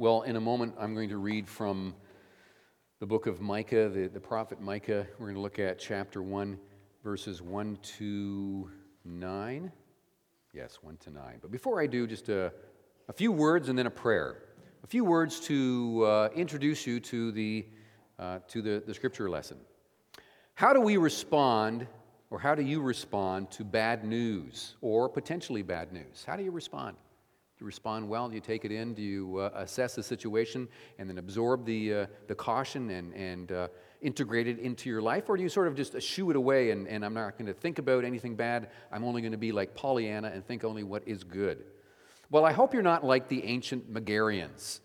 Well, in a moment, I'm going to read from the book of Micah, the prophet Micah. We're going to look at chapter 1, verses 1 to 9. Yes, 1 to 9. But before I do, just a few words and then a prayer. A few words to introduce you to the scripture lesson. How do we respond, or how do you respond to bad news, or potentially bad news? How do you respond? Do you respond well? Do you take it in? Do you assess the situation and then absorb the caution and integrate it into your life? Or do you sort of just shoo it away and I'm not going to think about anything bad, I'm only going to be like Pollyanna and think only what is good? Well, I hope you're not like the ancient Megarians,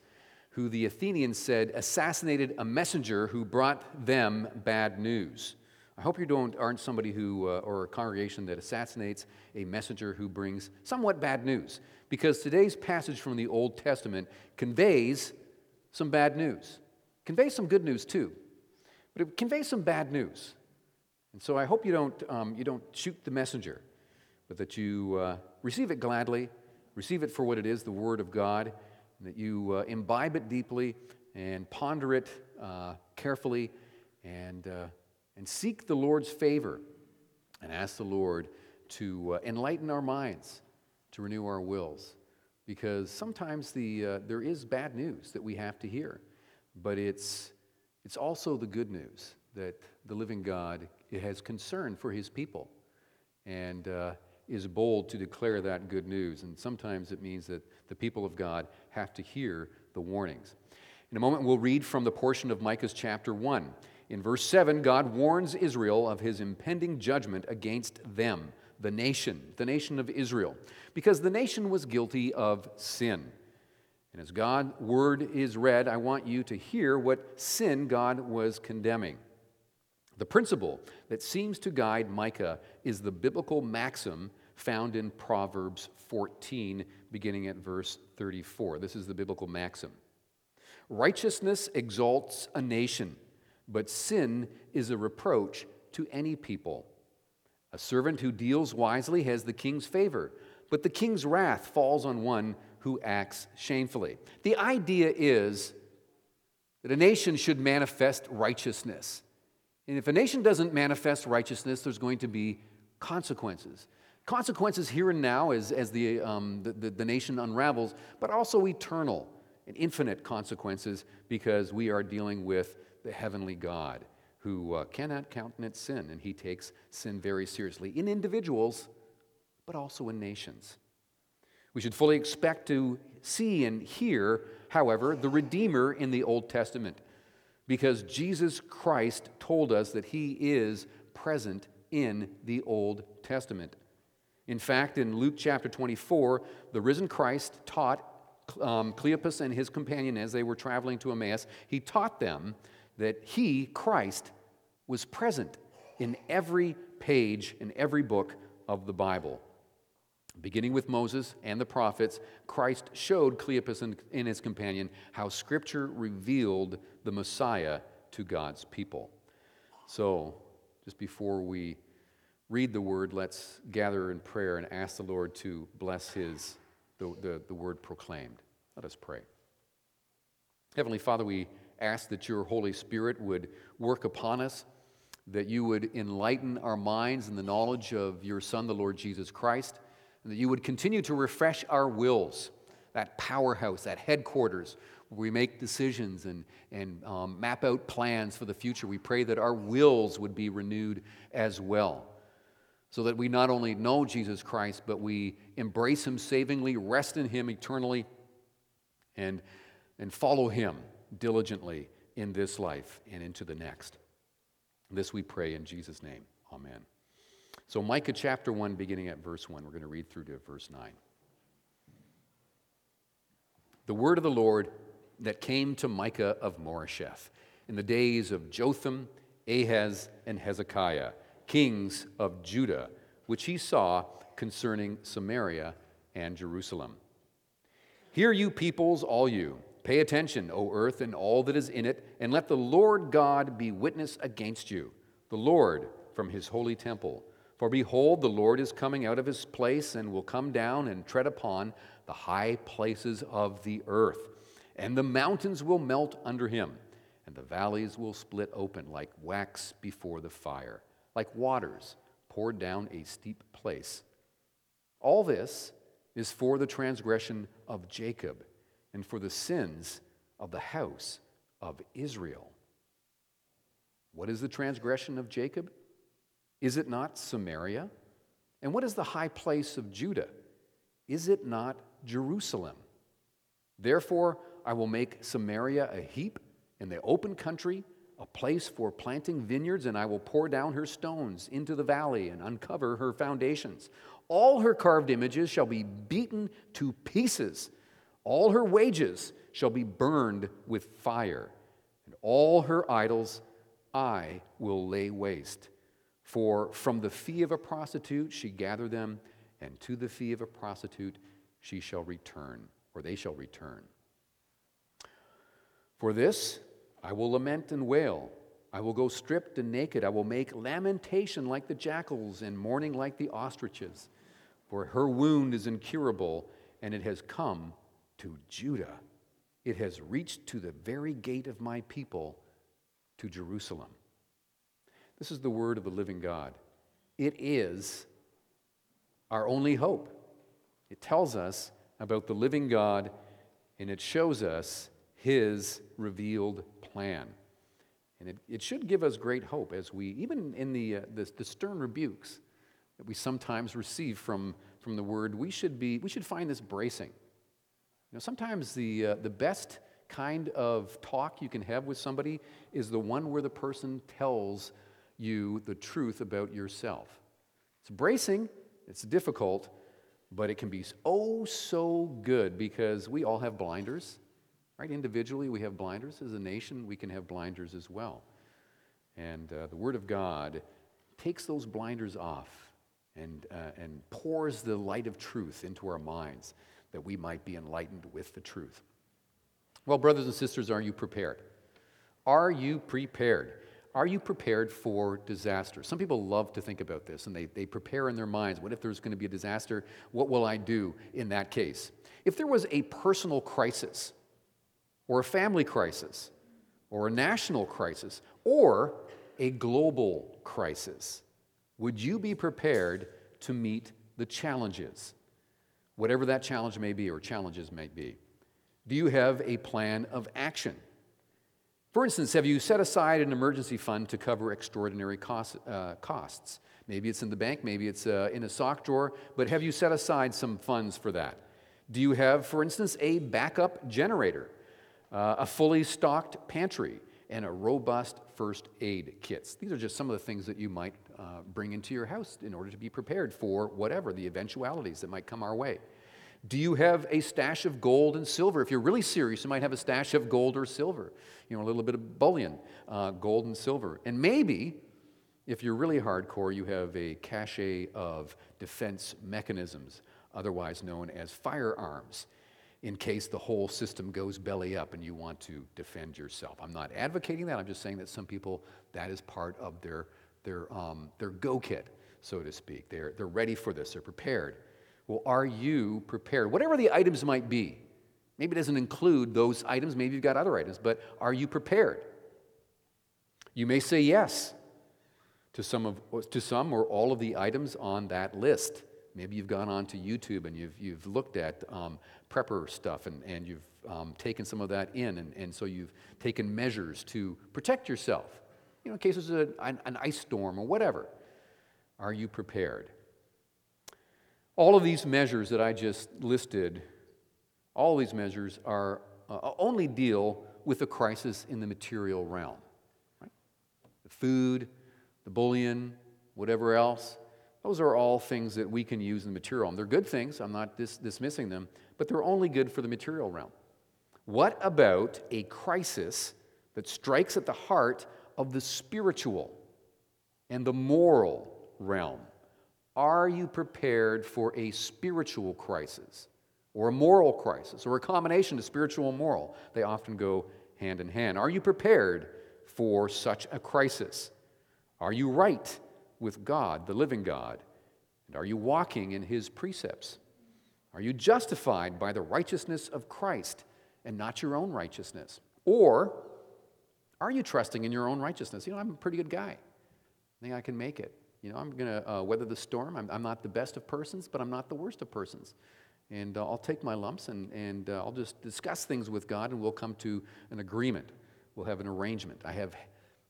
who the Athenians said assassinated a messenger who brought them bad news. I hope you aren't somebody who, or a congregation that assassinates a messenger who brings somewhat bad news, because today's passage from the Old Testament conveys some bad news. Conveys some good news too, but it conveys some bad news. And so I hope you don't shoot the messenger, but that you receive it gladly, receive it for what it is, the Word of God, and that you imbibe it deeply and ponder it carefully and seek the Lord's favor and ask the Lord to enlighten our minds, to renew our wills, because sometimes there is bad news that we have to hear, but it's also the good news that the living God has concern for His people and is bold to declare that good news, and sometimes it means that the people of God have to hear the warnings. In a moment, we'll read from the portion of Micah's chapter 1. In verse 7, God warns Israel of His impending judgment against them, the nation of Israel, because the nation was guilty of sin. And as God's word is read, I want you to hear what sin God was condemning. The principle that seems to guide Micah is the biblical maxim found in Proverbs 14, beginning at verse 34. This is the biblical maxim. Righteousness exalts a nation, but sin is a reproach to any people. A servant who deals wisely has the king's favor, but the king's wrath falls on one who acts shamefully. The idea is that a nation should manifest righteousness. And if a nation doesn't manifest righteousness, there's going to be consequences. Consequences here and now as the nation unravels, but also eternal and infinite consequences, because we are dealing with the heavenly God who cannot countenance sin, and He takes sin very seriously in individuals, but also in nations. We should fully expect to see and hear, however, the Redeemer in the Old Testament, because Jesus Christ told us that He is present in the Old Testament. In fact, in Luke chapter 24, the risen Christ taught Cleopas and his companion as they were traveling to Emmaus. He taught them that He, Christ, was present in every page, in every book of the Bible. Beginning with Moses and the prophets, Christ showed Cleopas and his companion how Scripture revealed the Messiah to God's people. So, just before we read the Word, let's gather in prayer and ask the Lord to bless the Word proclaimed. Let us pray. Heavenly Father, we ask that Your Holy Spirit would work upon us, that You would enlighten our minds in the knowledge of Your Son, the Lord Jesus Christ, and that You would continue to refresh our wills, that powerhouse, that headquarters, where we make decisions and map out plans for the future. We pray that our wills would be renewed as well, so that we not only know Jesus Christ, but we embrace Him savingly, rest in Him eternally, and follow Him diligently in this life and into the next. This we pray in Jesus' name. Amen. So Micah chapter 1, beginning at verse 1. We're going to read through to verse 9. The word of the Lord that came to Micah of Moresheth in the days of Jotham, Ahaz, and Hezekiah, kings of Judah, which he saw concerning Samaria and Jerusalem. Hear, you peoples, all you. Pay attention, O earth, and all that is in it, and let the Lord God be witness against you, the Lord from His holy temple. For behold, the Lord is coming out of His place, and will come down and tread upon the high places of the earth. and the mountains will melt under him, and the valleys will split open like wax before the fire, like waters poured down a steep place. All this is for the transgression of Jacob and for the sins of the house of Israel. What is the transgression of Jacob? Is it not Samaria? And what is the high place of Judah? Is it not Jerusalem? Therefore, I will make Samaria a heap and the open country a place for planting vineyards, and I will pour down her stones into the valley and uncover her foundations. All her carved images shall be beaten to pieces. All her wages shall be burned with fire, and all her idols I will lay waste. For from the fee of a prostitute she gathered them, and to the fee of a prostitute she shall return, or they shall return. For this I will lament and wail. I will go stripped and naked. I will make lamentation like the jackals and mourning like the ostriches. For her wound is incurable, and it has come to Judah. It has reached to the very gate of my people, to Jerusalem. This is the word of the living God. It is our only hope. It tells us about the living God, and it shows us his revealed plan. And it should give us great hope as we, even in the stern rebukes that we sometimes receive from the word, we should find this bracing. You know, sometimes the best kind of talk you can have with somebody is the one where the person tells you the truth about yourself. It's bracing, it's difficult, but it can be oh so good because we all have blinders, right? Individually, we have blinders. As a nation, we can have blinders as well. And the Word of God takes those blinders off and pours the light of truth into our minds that we might be enlightened with the truth. Well, brothers and sisters, are you prepared? Are you prepared? Are you prepared for disaster? Some people love to think about this, and they prepare in their minds. What if there's going to be a disaster? What will I do in that case? If there was a personal crisis, or a family crisis, or a national crisis, or a global crisis, would you be prepared to meet the challenges? Whatever that challenge may be, or challenges may be. Do you have a plan of action? For instance, have you set aside an emergency fund to cover extraordinary costs? Maybe it's in the bank, maybe it's in a sock drawer, but have you set aside some funds for that? Do you have, for instance, a backup generator, a fully stocked pantry, and a robust first aid kit? These are just some of the things that you might bring into your house in order to be prepared for whatever the eventualities that might come our way. Do you have a stash of gold and silver? If you're really serious, you might have a stash of gold or silver. You know, a little bit of bullion, gold and silver. And maybe, if you're really hardcore, you have a cache of defense mechanisms, otherwise known as firearms, in case the whole system goes belly up and you want to defend yourself. I'm not advocating that. I'm just saying that some people, that is part of their go kit, so to speak. They're ready for this. They're prepared. Well, are you prepared? Whatever the items might be. Maybe it doesn't include those items. Maybe you've got other items. But are you prepared? You may say yes to some or all of the items on that list. Maybe you've gone on to YouTube and you've looked at prepper stuff and you've taken some of that in. And so you've taken measures to protect yourself, you know, in case there's an ice storm or whatever. Are you prepared? All of these measures that I just listed, all these measures are only deal with the crisis in the material realm. Right? The food, the bullion, whatever else, those are all things that we can use in the material realm. They're good things, I'm not dismissing them, but they're only good for the material realm. What about a crisis that strikes at the heart of the spiritual and the moral realm? Are you prepared for a spiritual crisis or a moral crisis or a combination of spiritual and moral? They often go hand in hand. Are you prepared for such a crisis? Are you right with God, the living God? And are you walking in his precepts? Are you justified by the righteousness of Christ and not your own righteousness? Or are you trusting in your own righteousness? You know, I'm a pretty good guy. I think I can make it. You know, I'm going to weather the storm. I'm not the best of persons, but I'm not the worst of persons. And I'll take my lumps and I'll just discuss things with God, and we'll come to an agreement. We'll have an arrangement. I have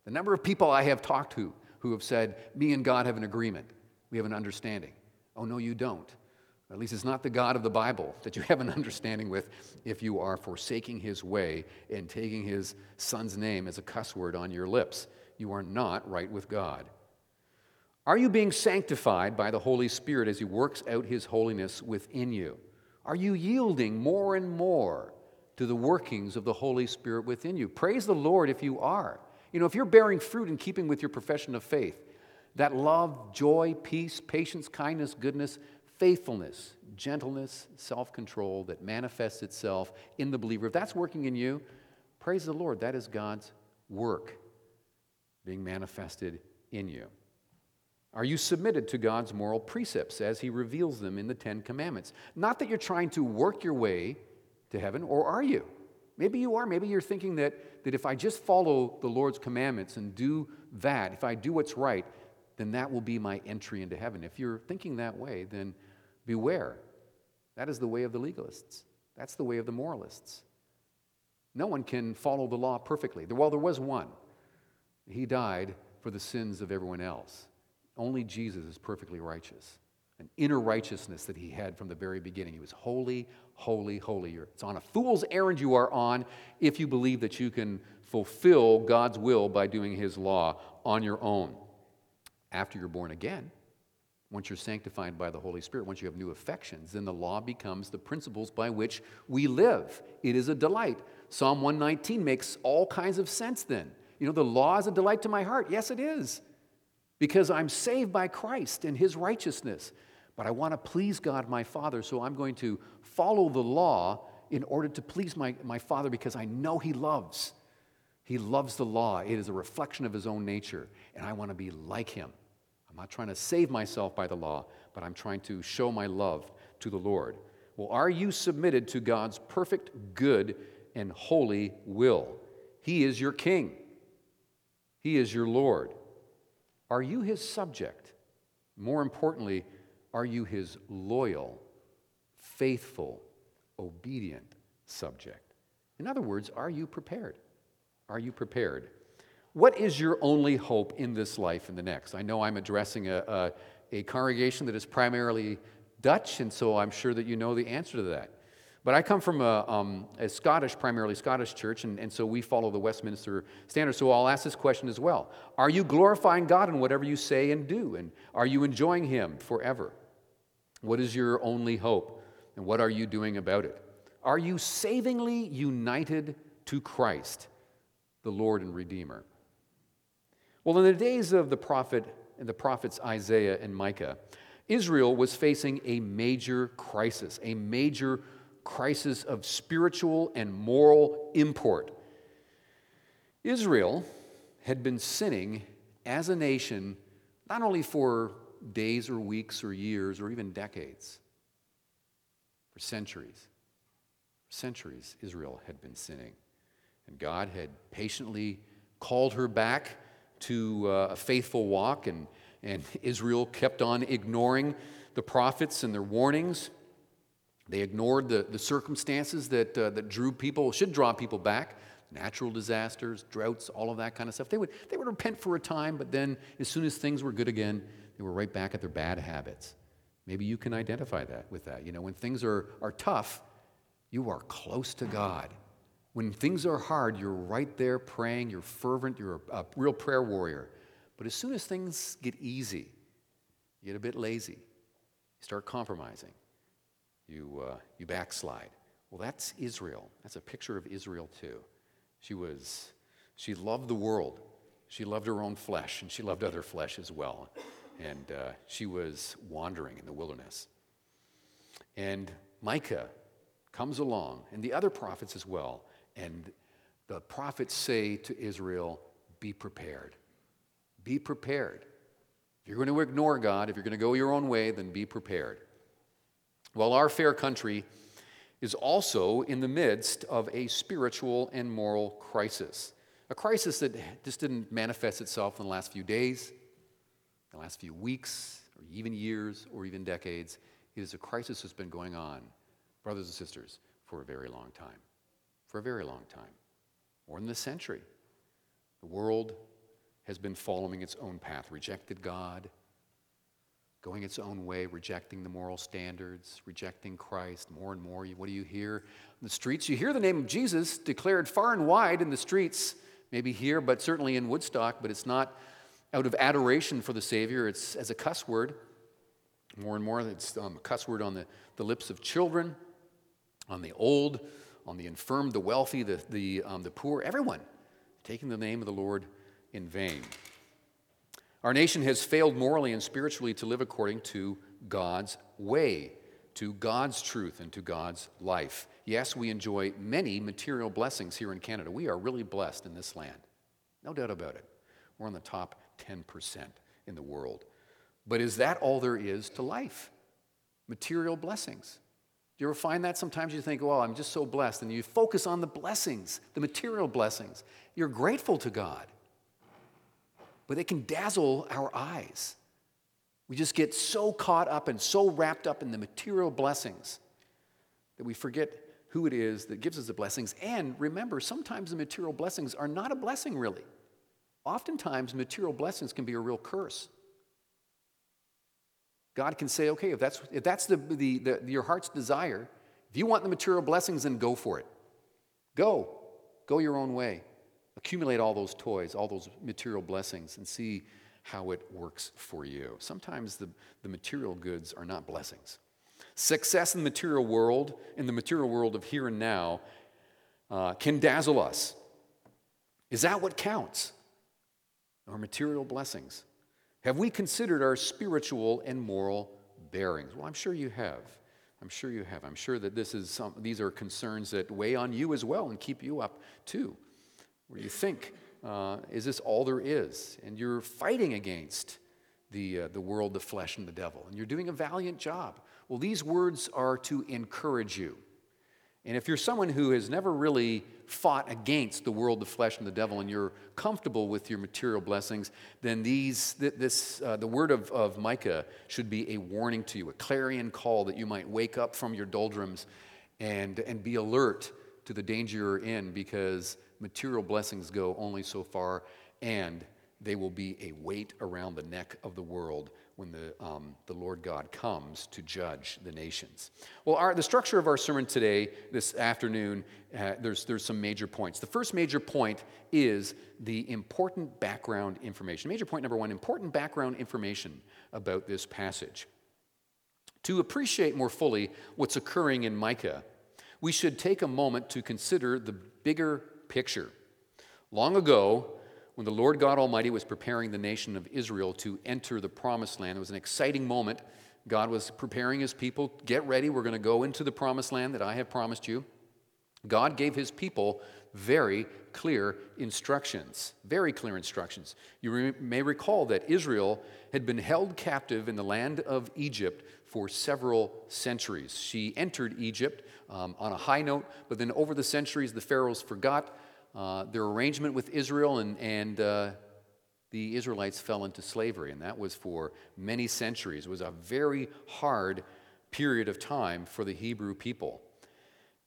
the number of people I have talked to who have said, me and God have an agreement. We have an understanding. Oh, no, you don't. At least it's not the God of the Bible that you have an understanding with if you are forsaking his way and taking his son's name as a cuss word on your lips. You are not right with God. Are you being sanctified by the Holy Spirit as he works out his holiness within you? Are you yielding more and more to the workings of the Holy Spirit within you? Praise the Lord if you are. You know, if you're bearing fruit in keeping with your profession of faith, that love, joy, peace, patience, kindness, goodness, faithfulness, gentleness, self-control that manifests itself in the believer, if that's working in you, praise the Lord, that is God's work being manifested in you. Are you submitted to God's moral precepts as he reveals them in the Ten Commandments? Not that you're trying to work your way to heaven, or are you? Maybe you are. Maybe you're thinking that if I just follow the Lord's commandments and do that, if I do what's right, then that will be my entry into heaven. If you're thinking that way, then beware. That is the way of the legalists. That's the way of the moralists. No one can follow the law perfectly. Well, there was one. He died for the sins of everyone else. Only Jesus is perfectly righteous, an inner righteousness that he had from the very beginning. He was holy, holy, holy. It's on a fool's errand you are on if you believe that you can fulfill God's will by doing his law on your own. After you're born again, once you're sanctified by the Holy Spirit, once you have new affections, then the law becomes the principles by which we live. It is a delight. Psalm 119 makes all kinds of sense then. You know, the law is a delight to my heart. Yes, it is. Because I'm saved by Christ and his righteousness. But I want to please God my Father, so I'm going to follow the law in order to please my Father, because I know he loves. He loves the law. It is a reflection of his own nature, and I want to be like him. I'm not trying to save myself by the law, but I'm trying to show my love to the Lord. Well, are you submitted to God's perfect, good, and holy will? He is your king. He is your Lord. Are you his subject? More importantly, are you his loyal, faithful, obedient subject? In other words, are you prepared? Are you prepared? What is your only hope in this life and the next? I know I'm addressing a congregation that is primarily Dutch, and so I'm sure that you know the answer to that. But I come from a Scottish, primarily Scottish church, and so we follow the Westminster standard. So I'll ask this question as well. Are you glorifying God in whatever you say and do? And are you enjoying him forever? What is your only hope? And what are you doing about it? Are you savingly united to Christ, the Lord and Redeemer? Well, in the days of the prophets Isaiah and Micah, Israel was facing a major crisis of spiritual and moral import. Israel had been sinning as a nation not only for days or weeks or years or even decades, for centuries. For centuries, Israel had been sinning. And God had patiently called her back to a faithful walk, and Israel kept on ignoring the prophets and their warnings. They ignored the circumstances that should draw people back, natural disasters, droughts, all of that kind of stuff. They would repent for a time, but then as soon as things were good again, they were right back at their bad habits. Maybe you can identify with that. You know, when things are tough, you are close to God. When things are hard, you're right there praying, you're fervent, you're a real prayer warrior. But as soon as things get easy, you get a bit lazy, you start compromising, you backslide. Well, that's Israel. That's a picture of Israel too. She loved the world. She loved her own flesh, and she loved other flesh as well. And she was wandering in the wilderness. And Micah comes along, and the other prophets as well, and the prophets say to Israel, be prepared. Be prepared. If you're going to ignore God, if you're going to go your own way, then be prepared. Well, our fair country is also in the midst of a spiritual and moral crisis, a crisis that just didn't manifest itself in the last few days, the last few weeks, or even years, or even decades. It is a crisis that's been going on, brothers and sisters, for a very long time, more than a century. The world has been following its own path, rejected God, going its own way, rejecting the moral standards, rejecting Christ more and more. What do you hear on the streets? You hear the name of Jesus declared far and wide in the streets, maybe here, but certainly in Woodstock, but it's not out of adoration for the Savior. It's as a cuss word. More and more, it's a cuss word on the lips of children, on the old, on the infirm, the wealthy, the poor, everyone taking the name of the Lord in vain. Our nation has failed morally and spiritually to live according to God's way, to God's truth, and to God's life. Yes, we enjoy many material blessings here in Canada. We are really blessed in this land, no doubt about it. We're on the top 10% in the world. But is that all there is to life? Material blessings. Do you ever find that? Sometimes you think, well, I'm just so blessed, and you focus on the blessings, the material blessings. You're grateful to God, but it can dazzle our eyes. We just get so caught up and so wrapped up in the material blessings that we forget who it is that gives us the blessings. And remember, sometimes the material blessings are not a blessing, really. Oftentimes, material blessings can be a real curse. God can say, okay, if that's your heart's desire, if you want the material blessings, then go for it. Go your own way. Accumulate all those toys, all those material blessings, and see how it works for you. Sometimes the material goods are not blessings. Success in the material world, of here and now, can dazzle us. Is that what counts? Our material blessings? Have we considered our spiritual and moral bearings? Well, I'm sure you have. I'm sure that these are concerns that weigh on you as well and keep you up too. Where you think, is this all there is? And you're fighting against the world, the flesh, and the devil. And you're doing a valiant job. Well, these words are to encourage you. And if you're someone who has never really fought against the world, the flesh, and the devil, and you're comfortable with your material blessings, then the word of Micah should be a warning to you, a clarion call that you might wake up from your doldrums and be alert to the danger you're in, because material blessings go only so far, and they will be a weight around the neck of the world when the Lord God comes to judge the nations. Well, the structure of our sermon today, this afternoon, there's some major points. The first major point is the important background information. Major point number one, important background information about this passage. To appreciate more fully what's occurring in Micah, we should take a moment to consider the bigger picture. Long ago, when the Lord God Almighty was preparing the nation of Israel to enter the Promised Land, it was an exciting moment. God was preparing his people. Get ready, we're going to go into the Promised Land that I have promised you. God gave his people very clear instructions. You may recall that Israel had been held captive in the land of Egypt for several centuries. She entered Egypt on a high note, but then over the centuries, the pharaohs forgot their arrangement with Israel, and the Israelites fell into slavery, and that was for many centuries. It was a very hard period of time for the Hebrew people,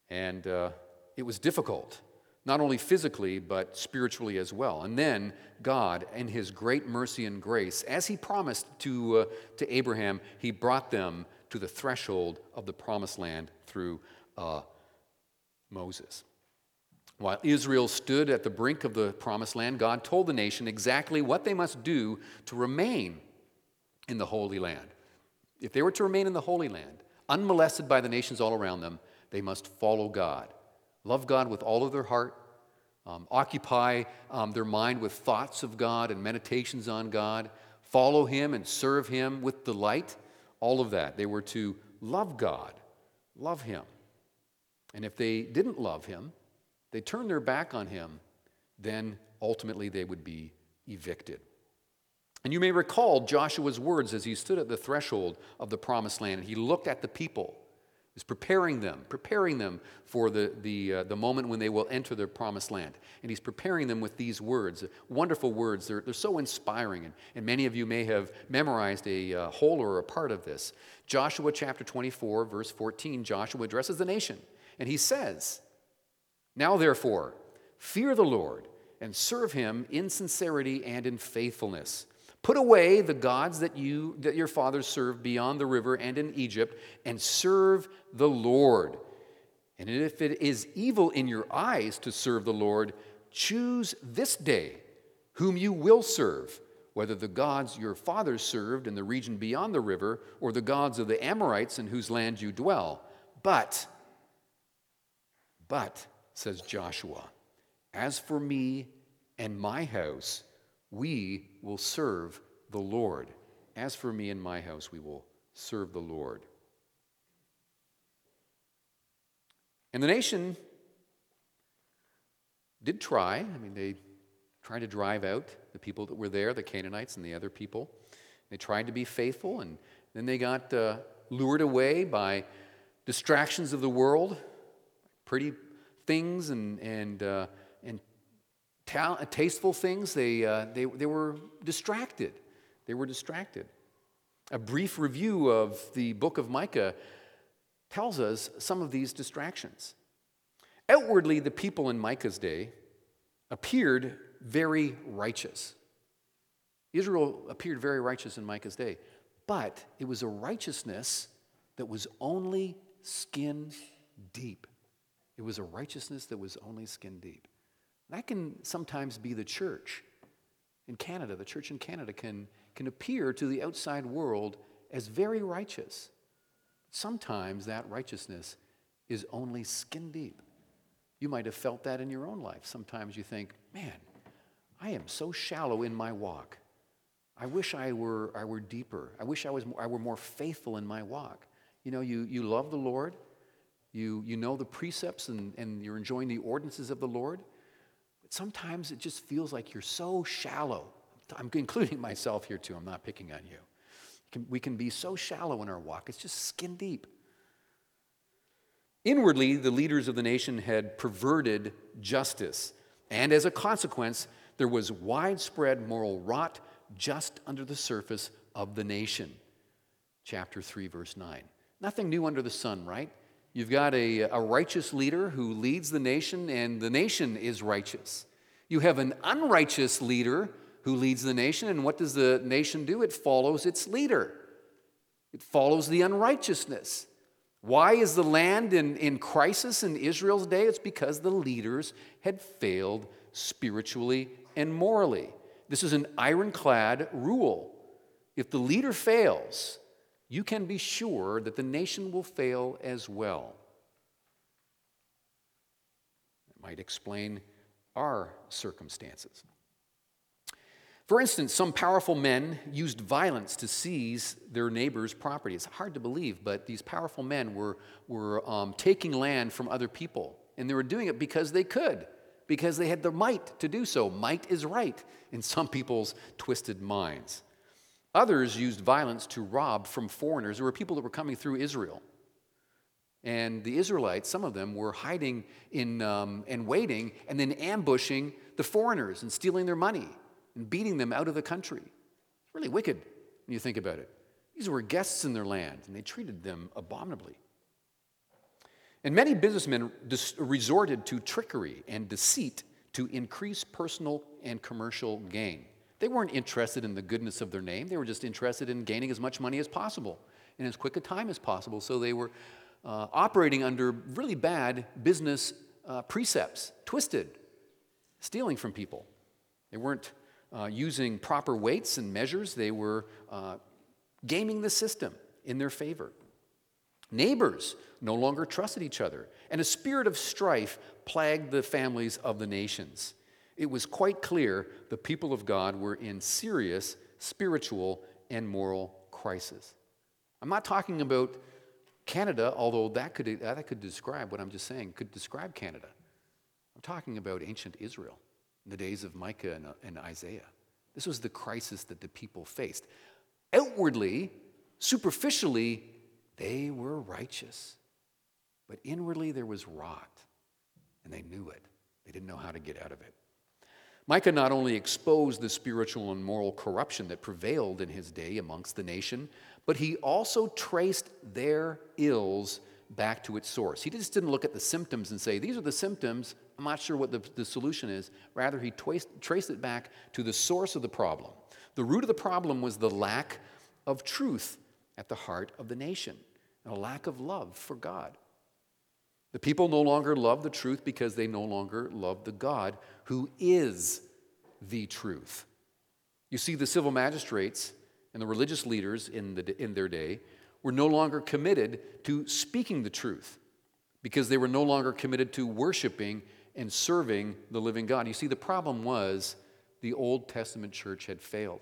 and it was difficult, not only physically, but spiritually as well. And then God, in his great mercy and grace, as he promised to Abraham, he brought them to the threshold of the Promised Land through Moses. While Israel stood at the brink of the Promised Land, God told the nation exactly what they must do to remain in the Holy Land. If they were to remain in the Holy Land, unmolested by the nations all around them, they must follow God, love God with all of their heart, occupy their mind with thoughts of God and meditations on God, follow him and serve him with delight, all of that. They were to love God, love him. And if they didn't love him, they turned their back on him, then ultimately they would be evicted. And you may recall Joshua's words as he stood at the threshold of the Promised Land, and he looked at the people is preparing them for the moment when they will enter their promised land. And he's preparing them with these words, wonderful words. They're so inspiring. And many of you may have memorized a whole or a part of this. Joshua chapter 24, verse 14, Joshua addresses the nation. And he says, "Now therefore, fear the Lord and serve him in sincerity and in faithfulness. Put away the gods that your fathers served beyond the river and in Egypt, and serve the Lord. And if it is evil in your eyes to serve the Lord, choose this day whom you will serve, whether the gods your fathers served in the region beyond the river or the gods of the Amorites in whose land you dwell. But, says Joshua, as for me and my house, we will serve the Lord. As for me and my house, we will serve the Lord." And the nation did try. I mean, they tried to drive out the people that were there, the Canaanites and the other people. They tried to be faithful, and then they got lured away by distractions of the world, pretty things and tasteful things. They were distracted. They were distracted. A brief review of the book of Micah tells us some of these distractions. Outwardly, the people in Micah's day appeared very righteous. Israel appeared very righteous in Micah's day, but it was a righteousness that was only skin deep. It was a righteousness that was only skin deep. That can sometimes be the church in Canada. The church in Canada can appear to the outside world as very righteous. Sometimes that righteousness is only skin deep. You might have felt that in your own life. Sometimes you think, man, I am so shallow in my walk. I wish I were deeper. I wish I were more faithful in my walk. You know, you love the Lord. You know the precepts and you're enjoying the ordinances of the Lord. Sometimes it just feels like you're so shallow. I'm including myself here too. I'm not picking on you. We can be so shallow in our walk. It's just skin deep. Inwardly, the leaders of the nation had perverted justice. And as a consequence, there was widespread moral rot just under the surface of the nation. Chapter 3, verse 9. Nothing new under the sun, right? You've got a righteous leader who leads the nation, and the nation is righteous. You have an unrighteous leader who leads the nation, and what does the nation do? It follows its leader. It follows the unrighteousness. Why is the land in crisis in Israel's day? It's because the leaders had failed spiritually and morally. This is an ironclad rule. If the leader fails, you can be sure that the nation will fail as well. That might explain our circumstances. For instance, some powerful men used violence to seize their neighbor's property. It's hard to believe, but these powerful men were taking land from other people, and they were doing it because they could, because they had the might to do so. Might is right in some people's twisted minds. Others used violence to rob from foreigners. There were people that were coming through Israel. And the Israelites, some of them, were hiding in and waiting and then ambushing the foreigners and stealing their money and beating them out of the country. It's really wicked when you think about it. These were guests in their land, and they treated them abominably. And many businessmen resorted to trickery and deceit to increase personal and commercial gain. They weren't interested in the goodness of their name. They were just interested in gaining as much money as possible in as quick a time as possible. So they were operating under really bad business precepts, twisted, stealing from people. They weren't using proper weights and measures. They were gaming the system in their favor. Neighbors no longer trusted each other, and a spirit of strife plagued the families of the nations. It was quite clear the people of God were in serious spiritual and moral crisis. I'm not talking about Canada, although that could describe what I'm just saying, could describe Canada. I'm talking about ancient Israel in the days of Micah and Isaiah. This was the crisis that the people faced. Outwardly, superficially, they were righteous. But inwardly there was rot, and they knew it. They didn't know how to get out of it. Micah not only exposed the spiritual and moral corruption that prevailed in his day amongst the nation, but he also traced their ills back to its source. He just didn't look at the symptoms and say, these are the symptoms, I'm not sure what the solution is. Rather, he traced it back to the source of the problem. The root of the problem was the lack of truth at the heart of the nation, and a lack of love for God. The people no longer love the truth because they no longer love the God who is the truth. You see, the civil magistrates and the religious leaders in their day were no longer committed to speaking the truth because they were no longer committed to worshiping and serving the living God. You see, the problem was the Old Testament church had failed.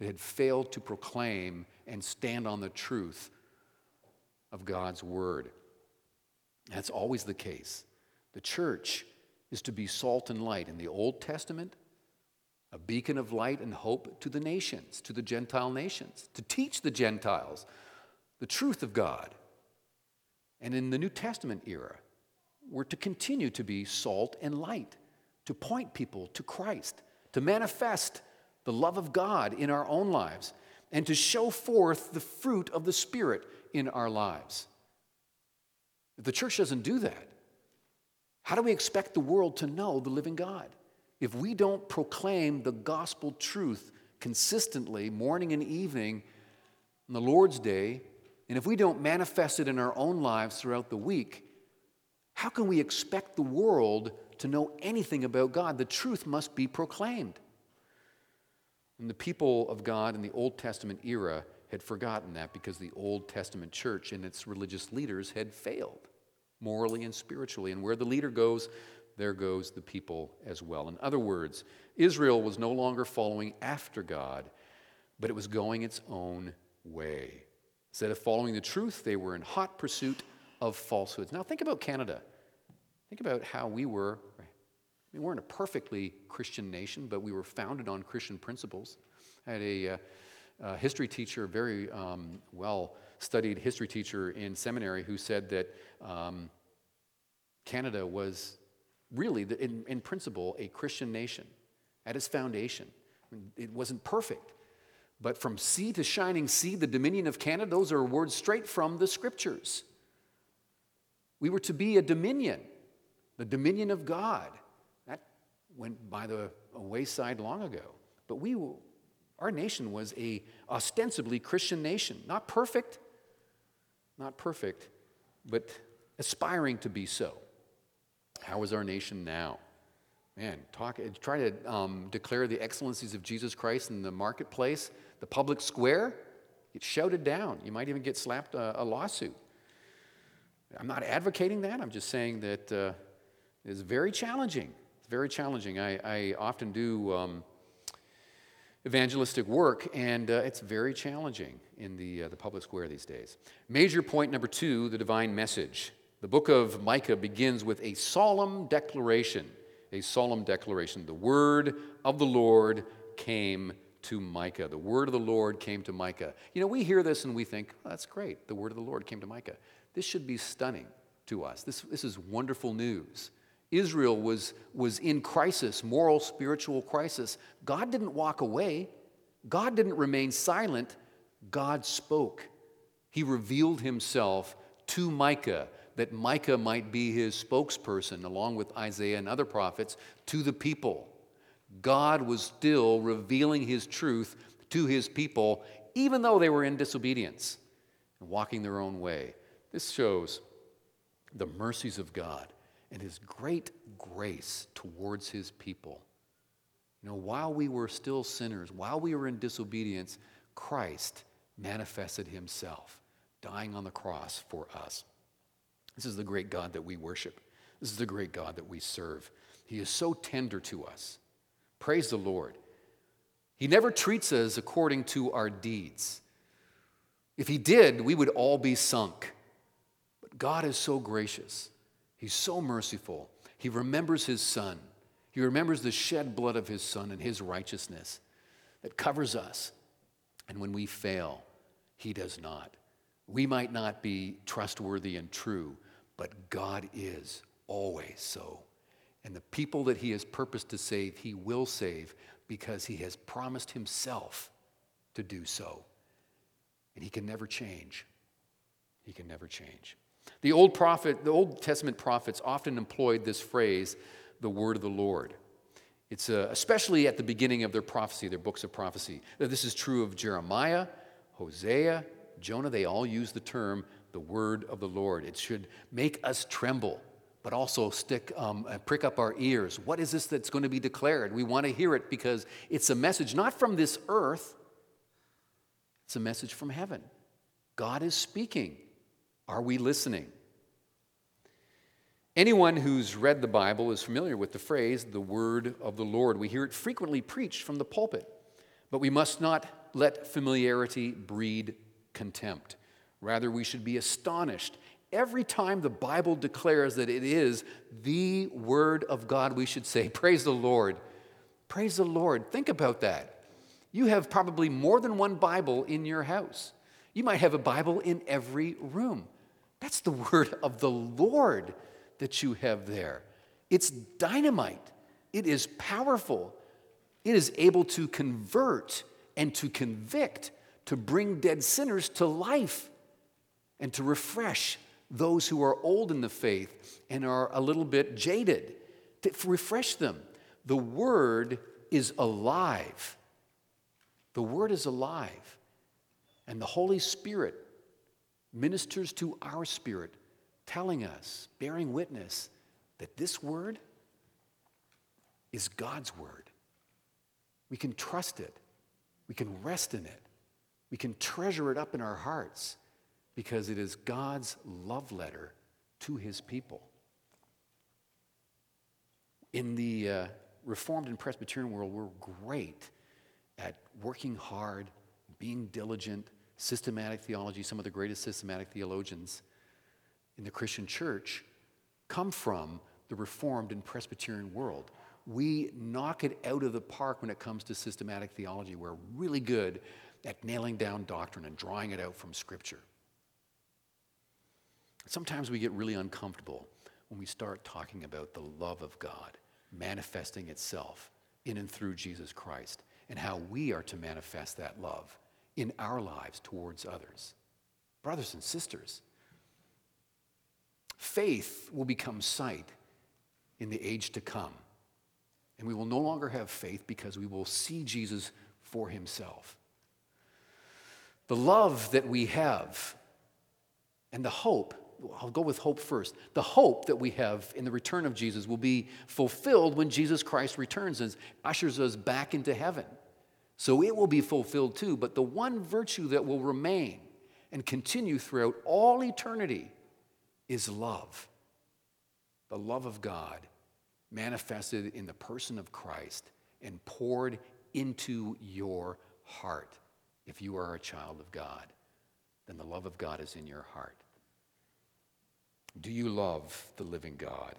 It had failed to proclaim and stand on the truth of God's word. That's always the case. The church is to be salt and light in the Old Testament, a beacon of light and hope to the nations, to the Gentile nations, to teach the Gentiles the truth of God. And in the New Testament era, we're to continue to be salt and light, to point people to Christ, to manifest the love of God in our own lives, and to show forth the fruit of the Spirit in our lives. If the church doesn't do that, how do we expect the world to know the living God? If we don't proclaim the gospel truth consistently, morning and evening, on the Lord's Day, and if we don't manifest it in our own lives throughout the week, how can we expect the world to know anything about God? The truth must be proclaimed. And the people of God in the Old Testament era had forgotten that because the Old Testament church and its religious leaders had failed morally and spiritually. And where the leader goes, there goes the people as well. In other words, Israel was no longer following after God, but it was going its own way. Instead of following the truth, they were in hot pursuit of falsehoods. Now think about Canada. Think about how we were. I mean, we weren't a perfectly Christian nation, but we were founded on Christian principles. I had a history teacher, very well-studied history teacher in seminary, who said that Canada was really, in principle, a Christian nation at its foundation. It wasn't perfect, but from sea to shining sea, the dominion of Canada, those are words straight from the Scriptures. We were to be a dominion, the dominion of God. That went by the wayside long ago, but our nation was a ostensibly Christian nation. Not perfect, but aspiring to be so. How is our nation now? Man, try to declare the excellencies of Jesus Christ in the marketplace, the public square, get shouted down. You might even get slapped a lawsuit. I'm not advocating that. I'm just saying that it is very challenging. It's very challenging. I often do evangelistic work, and it's very challenging in the public square these days. Major point number 2, the divine message. The book of Micah begins with a solemn declaration. A solemn declaration. The word of the Lord came to Micah. The word of the Lord came to Micah. You know, we hear this and we think, oh, that's great. The word of the Lord came to Micah. This should be stunning to us. This is wonderful news. Israel was in crisis, moral, spiritual crisis. God didn't walk away. God didn't remain silent. God spoke. He revealed himself to Micah, that Micah might be his spokesperson, along with Isaiah and other prophets, to the people. God was still revealing his truth to his people, even though they were in disobedience and walking their own way. This shows the mercies of God and his great grace towards his people. You know, while we were still sinners, while we were in disobedience, Christ manifested himself, dying on the cross for us. This is the great God that we worship. This is the great God that we serve. He is so tender to us. Praise the Lord. He never treats us according to our deeds. If he did, we would all be sunk. But God is so gracious. He's so merciful. He remembers his Son. He remembers the shed blood of his Son and his righteousness that covers us. And when we fail, he does not. We might not be trustworthy and true, But God is always so. And the people that he has purposed to save, he will save because he has promised himself to do so. And he can never change. He can never change. The Old Testament prophets often employed this phrase, the word of the Lord. It's especially at the beginning of their prophecy, their books of prophecy. Now, this is true of Jeremiah, Hosea, Jonah. They all use the term, the word of the Lord. It should make us tremble, but also prick up our ears. What is this that's going to be declared? We want to hear it because it's a message not from this earth. It's a message from heaven. God is speaking. Are we listening? Anyone who's read the Bible is familiar with the phrase, the word of the Lord. We hear it frequently preached from the pulpit, but we must not let familiarity breed contempt. Rather, we should be astonished. Every time the Bible declares that it is the word of God, we should say, praise the Lord. Praise the Lord. Think about that. You have probably more than one Bible in your house. You might have a Bible in every room. That's the word of the Lord that you have there. It's dynamite. It is powerful. It is able to convert and to convict, to bring dead sinners to life, and to refresh those who are old in the faith and are a little bit jaded, to refresh them. The word is alive. The word is alive. And the Holy Spirit ministers to our spirit, telling us, bearing witness, that this word is God's word. We can trust it. We can rest in it. We can treasure it up in our hearts because it is God's love letter to his people. In the Reformed and Presbyterian world, we're great at working hard, being diligent, systematic theology. Some of the greatest systematic theologians in the Christian church come from the Reformed and Presbyterian world. We knock it out of the park when it comes to systematic theology. We're really good at nailing down doctrine and drawing it out from Scripture. Sometimes we get really uncomfortable when we start talking about the love of God manifesting itself in and through Jesus Christ and how we are to manifest that love in our lives towards others. Brothers and sisters, faith will become sight in the age to come. And we will no longer have faith because we will see Jesus for himself. The love that we have and the hope, I'll go with hope first. The hope that we have in the return of Jesus will be fulfilled when Jesus Christ returns and ushers us back into heaven. So it will be fulfilled too, but the one virtue that will remain and continue throughout all eternity is love. The love of God manifested in the person of Christ and poured into your heart. If you are a child of God, then the love of God is in your heart. Do you love the living God?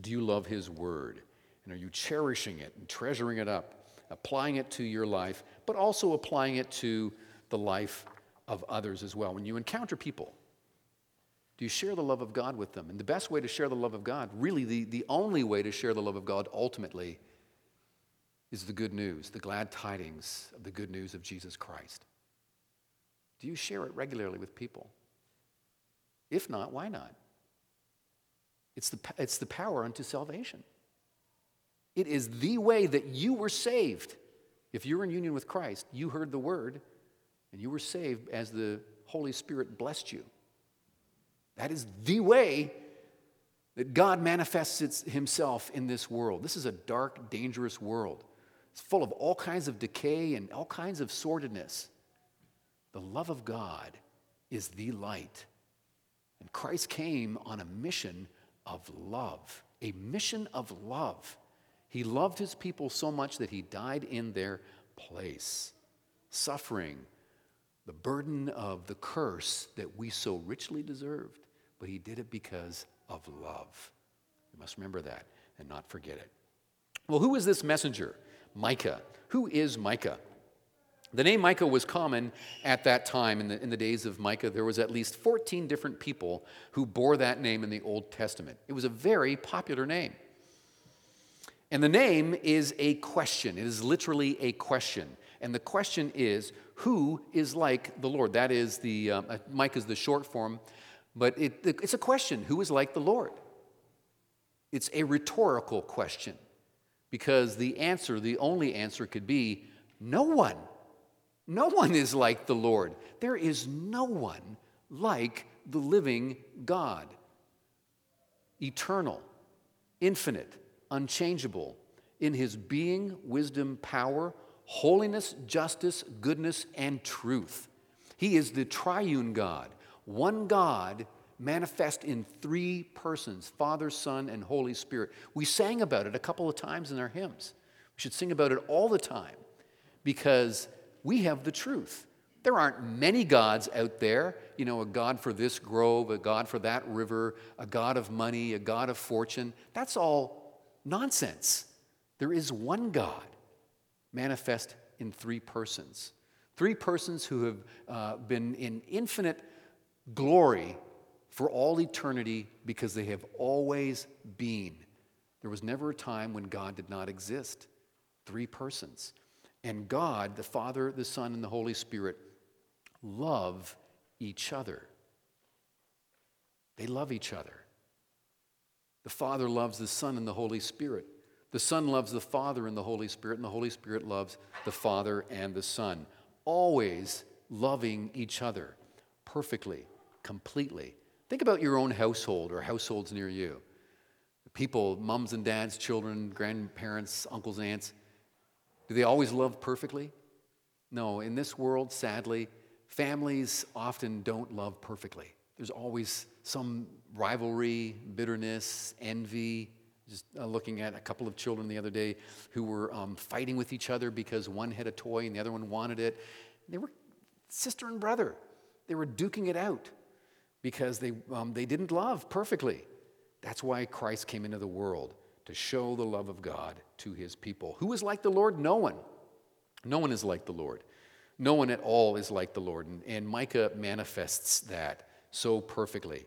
Do you love his word? And are you cherishing it and treasuring it up, applying it to your life, but also applying it to the life of others as well? When you encounter people, do you share the love of God with them? And the best way to share the love of God, really the only way to share the love of God ultimately, is the good news, the glad tidings of the good news of Jesus Christ. Do you share it regularly with people? If not, why not? It's the power unto salvation. It is the way that you were saved. If you're in union with Christ, you heard the word, and you were saved as the Holy Spirit blessed you. That is the way that God manifests himself in this world. This is a dark, dangerous world. It's full of all kinds of decay and all kinds of sordidness. The love of God is the light. And Christ came on a mission of love, a mission of love. He loved his people so much that he died in their place, suffering the burden of the curse that we so richly deserved, but he did it because of love. You must remember that and not forget it. Well, who is this messenger, Micah? Who is Micah? The name Micah was common at that time. In the days of Micah, there was at least 14 different people who bore that name in the Old Testament. It was a very popular name. And the name is a question. It is literally a question. And the question is, who is like the Lord? That is the, Micah is the short form, but it's a question. Who is like the Lord? It's a rhetorical question because the answer, the only answer could be, no one. No one is like the Lord. There is no one like the living God. Eternal, infinite, unchangeable, in his being, wisdom, power, holiness, justice, goodness, and truth. He is the triune God, one God manifest in three persons, Father, Son, and Holy Spirit. We sang about it a couple of times in our hymns. We should sing about it all the time because we have the truth. There aren't many gods out there, you know, a God for this grove, a God for that river, a God of money, a God of fortune. That's all nonsense. There is one God manifest in three persons who have been in infinite glory for all eternity because they have always been. There was never a time when God did not exist. Three persons. And God, the Father, the Son, and the Holy Spirit love each other. They love each other. The Father loves the Son and the Holy Spirit. The Son loves the Father and the Holy Spirit loves the Father and the Son. Always loving each other perfectly, completely. Think about your own household or households near you. People, moms and dads, children, grandparents, uncles and aunts, do they always love perfectly? No, in this world, sadly, families often don't love perfectly. There's always some rivalry, bitterness, envy. Just looking at a couple of children the other day who were fighting with each other because one had a toy and the other one wanted it. They were sister and brother. They were duking it out because they didn't love perfectly. That's why Christ came into the world, to show the love of God to his people. Who is like the Lord? No one. No one is like the Lord. No one at all is like the Lord. And Micah manifests that so perfectly.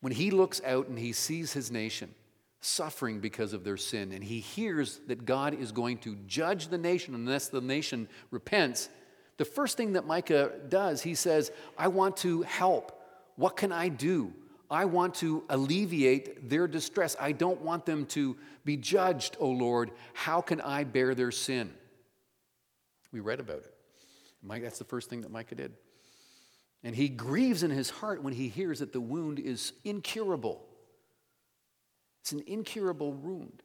When he looks out and he sees his nation suffering because of their sin, and he hears that God is going to judge the nation unless the nation repents, the first thing that Micah does, he says, I want to help. What can I do? I want to alleviate their distress. I don't want them to be judged, O Lord. How can I bear their sin? We read about it. That's the first thing that Micah did. And he grieves in his heart when he hears that the wound is incurable. It's an incurable wound.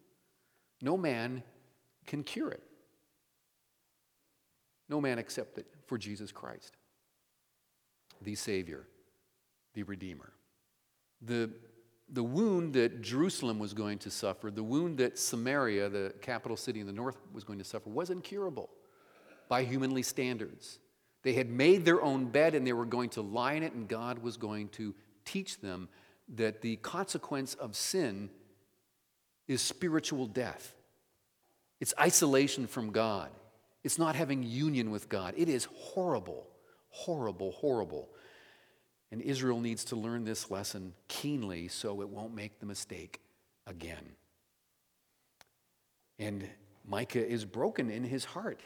No man can cure it. No man except it for Jesus Christ, the Savior, the Redeemer. The wound that Jerusalem was going to suffer, the wound that Samaria, the capital city in the north, was going to suffer, was incurable by humanly standards. They had made their own bed and they were going to lie in it, and God was going to teach them that the consequence of sin is spiritual death. It's isolation from God. It's not having union with God. It is horrible, horrible, horrible. And Israel needs to learn this lesson keenly so it won't make the mistake again. And Micah is broken in his heart.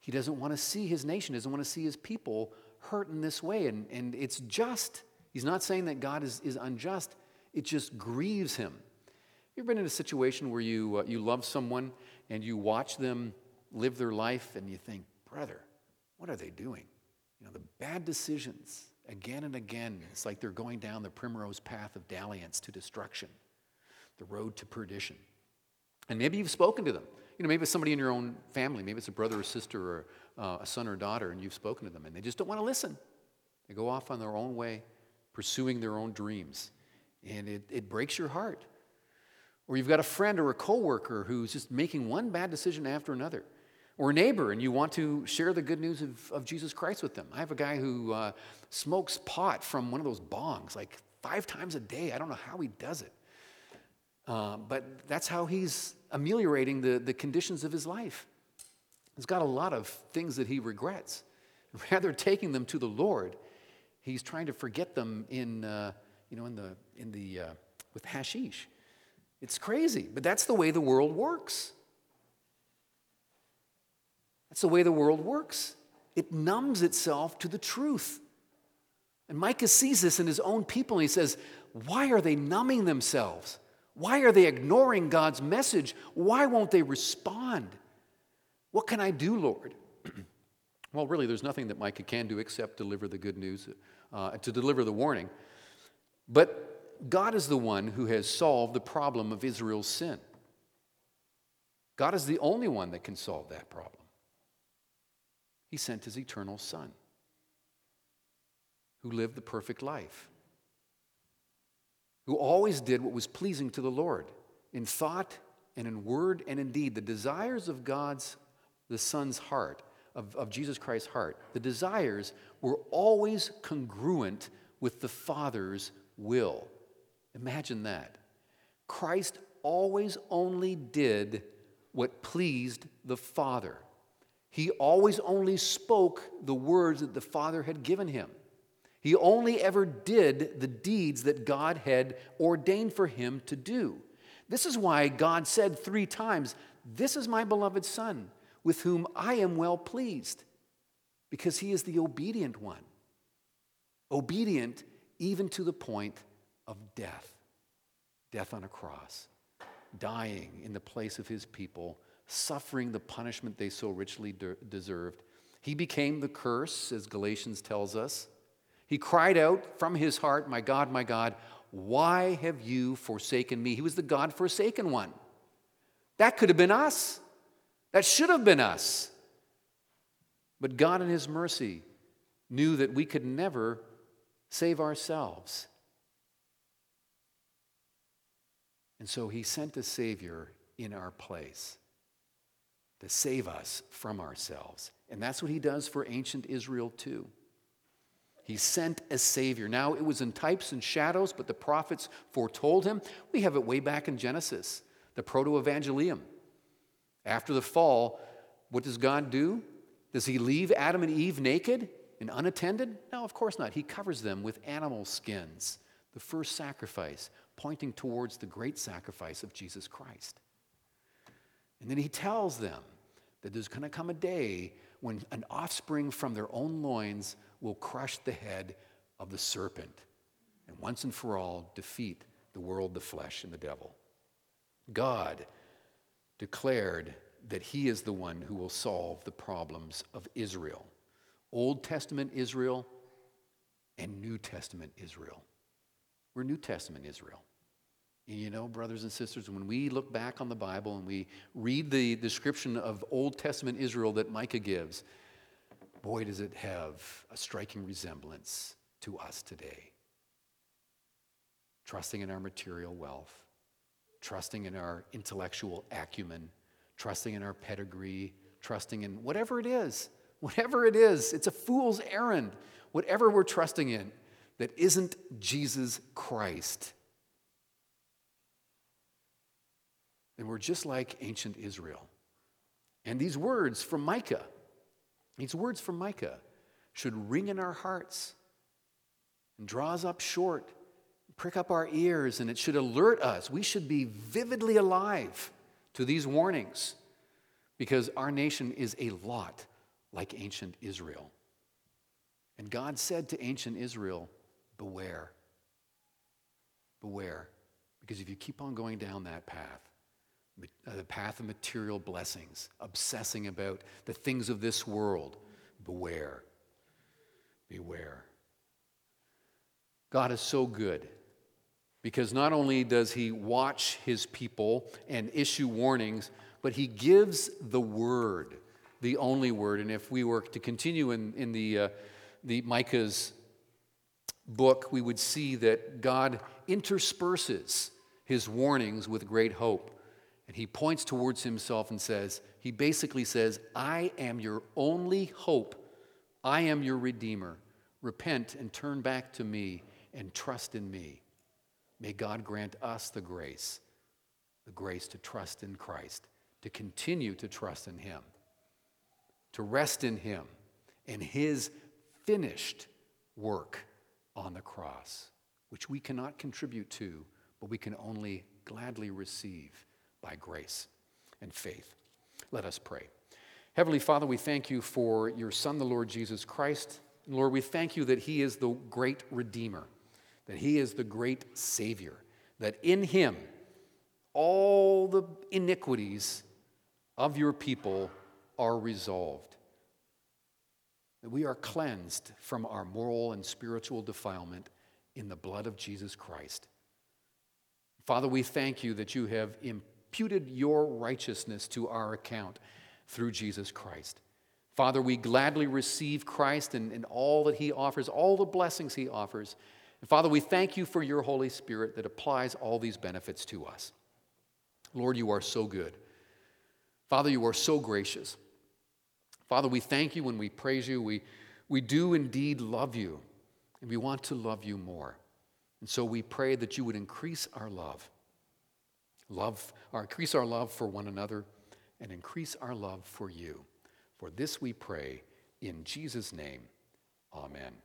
He doesn't want to see his nation, doesn't want to see his people hurt in this way. And it's just. He's not saying that God is unjust. It just grieves him. You ever been in a situation where you love someone and you watch them live their life and you think, brother, what are they doing? You know, the bad decisions. Again and again, it's like they're going down the primrose path of dalliance to destruction, the road to perdition. And maybe you've spoken to them. You know, maybe it's somebody in your own family. Maybe it's a brother or sister or a son or daughter, and you've spoken to them, and they just don't want to listen. They go off on their own way, pursuing their own dreams, and it breaks your heart. Or you've got a friend or a coworker who's just making one bad decision after another. Or a neighbor, and you want to share the good news of Jesus Christ with them. I have a guy who smokes pot from one of those bongs, like 5 times a day. I don't know how he does it. But that's how he's ameliorating the conditions of his life. He's got a lot of things that he regrets. rather taking them to the Lord, he's trying to forget them with hashish. It's crazy, but that's the way the world works. That's the way the world works. It numbs itself to the truth. And Micah sees this in his own people, and he says, why are they numbing themselves? Why are they ignoring God's message? Why won't they respond? What can I do, Lord? Well, really, there's nothing that Micah can do except deliver the good news, to deliver the warning. But God is the one who has solved the problem of Israel's sin. God is the only one that can solve that problem. He sent his eternal Son, who lived the perfect life, who always did what was pleasing to the Lord in thought and in word and in deed. The desires of the Son's heart, of Jesus Christ's heart, the desires were always congruent with the Father's will. Imagine that. Christ always only did what pleased the Father. He always only spoke the words that the Father had given him. He only ever did the deeds that God had ordained for him to do. This is why God said 3 times, "This is my beloved Son, with whom I am well pleased," because he is the obedient one, obedient even to the point of death on a cross, dying in the place of his people, suffering the punishment they so richly deserved. He became the curse, as Galatians tells us. He cried out from his heart, my God, why have you forsaken me?" He was the God-forsaken one. That could have been us. That should have been us. But God in his mercy knew that we could never save ourselves. And so he sent a Savior in our place to save us from ourselves. And that's what he does for ancient Israel too. He sent a Savior. Now, it was in types and shadows, but the prophets foretold him. We have it way back in Genesis, the proto-evangelium. After the fall, what does God do? Does he leave Adam and Eve naked and unattended? No, of course not. He covers them with animal skins, the first sacrifice, pointing towards the great sacrifice of Jesus Christ. And then he tells them that there's going to come a day when an offspring from their own loins will crush the head of the serpent and once and for all defeat the world, the flesh, and the devil. God declared that he is the one who will solve the problems of Israel, Old Testament Israel and New Testament Israel. We're New Testament Israel. And you know, brothers and sisters, when we look back on the Bible and we read the description of Old Testament Israel that Micah gives, boy, does it have a striking resemblance to us today. Trusting in our material wealth, trusting in our intellectual acumen, trusting in our pedigree, trusting in whatever it is, it's a fool's errand. Whatever we're trusting in that isn't Jesus Christ. And we're just like ancient Israel. And these words from Micah should ring in our hearts and draw us up short, prick up our ears, and it should alert us. We should be vividly alive to these warnings because our nation is a lot like ancient Israel. And God said to ancient Israel, beware. Beware, because if you keep on going down that path, the path of material blessings, obsessing about the things of this world. Beware. Beware. God is so good because not only does he watch his people and issue warnings, but he gives the word, the only word. And if we were to continue in the Micah's book, we would see that God intersperses his warnings with great hope. And he points towards himself and says, he basically says, I am your only hope. I am your Redeemer. Repent and turn back to me and trust in me. May God grant us the grace to trust in Christ, to continue to trust in him, to rest in him, and his finished work on the cross, which we cannot contribute to, but we can only gladly receive by grace and faith. Let us pray. Heavenly Father, we thank you for your Son, the Lord Jesus Christ. And Lord, we thank you that he is the great Redeemer, that he is the great Savior, that in him all the iniquities of your people are resolved, that we are cleansed from our moral and spiritual defilement in the blood of Jesus Christ. Father, we thank you that you have imputed your righteousness to our account through Jesus Christ. Father, we gladly receive Christ and all that he offers, all the blessings he offers. And Father, we thank you for your Holy Spirit that applies all these benefits to us. Lord, you are so good. Father, you are so gracious. Father, we thank you and we praise you. We do indeed love you, and we want to love you more. And so we pray that you would increase our love, or increase our love for one another, and increase our love for you. For this we pray in Jesus' name. Amen.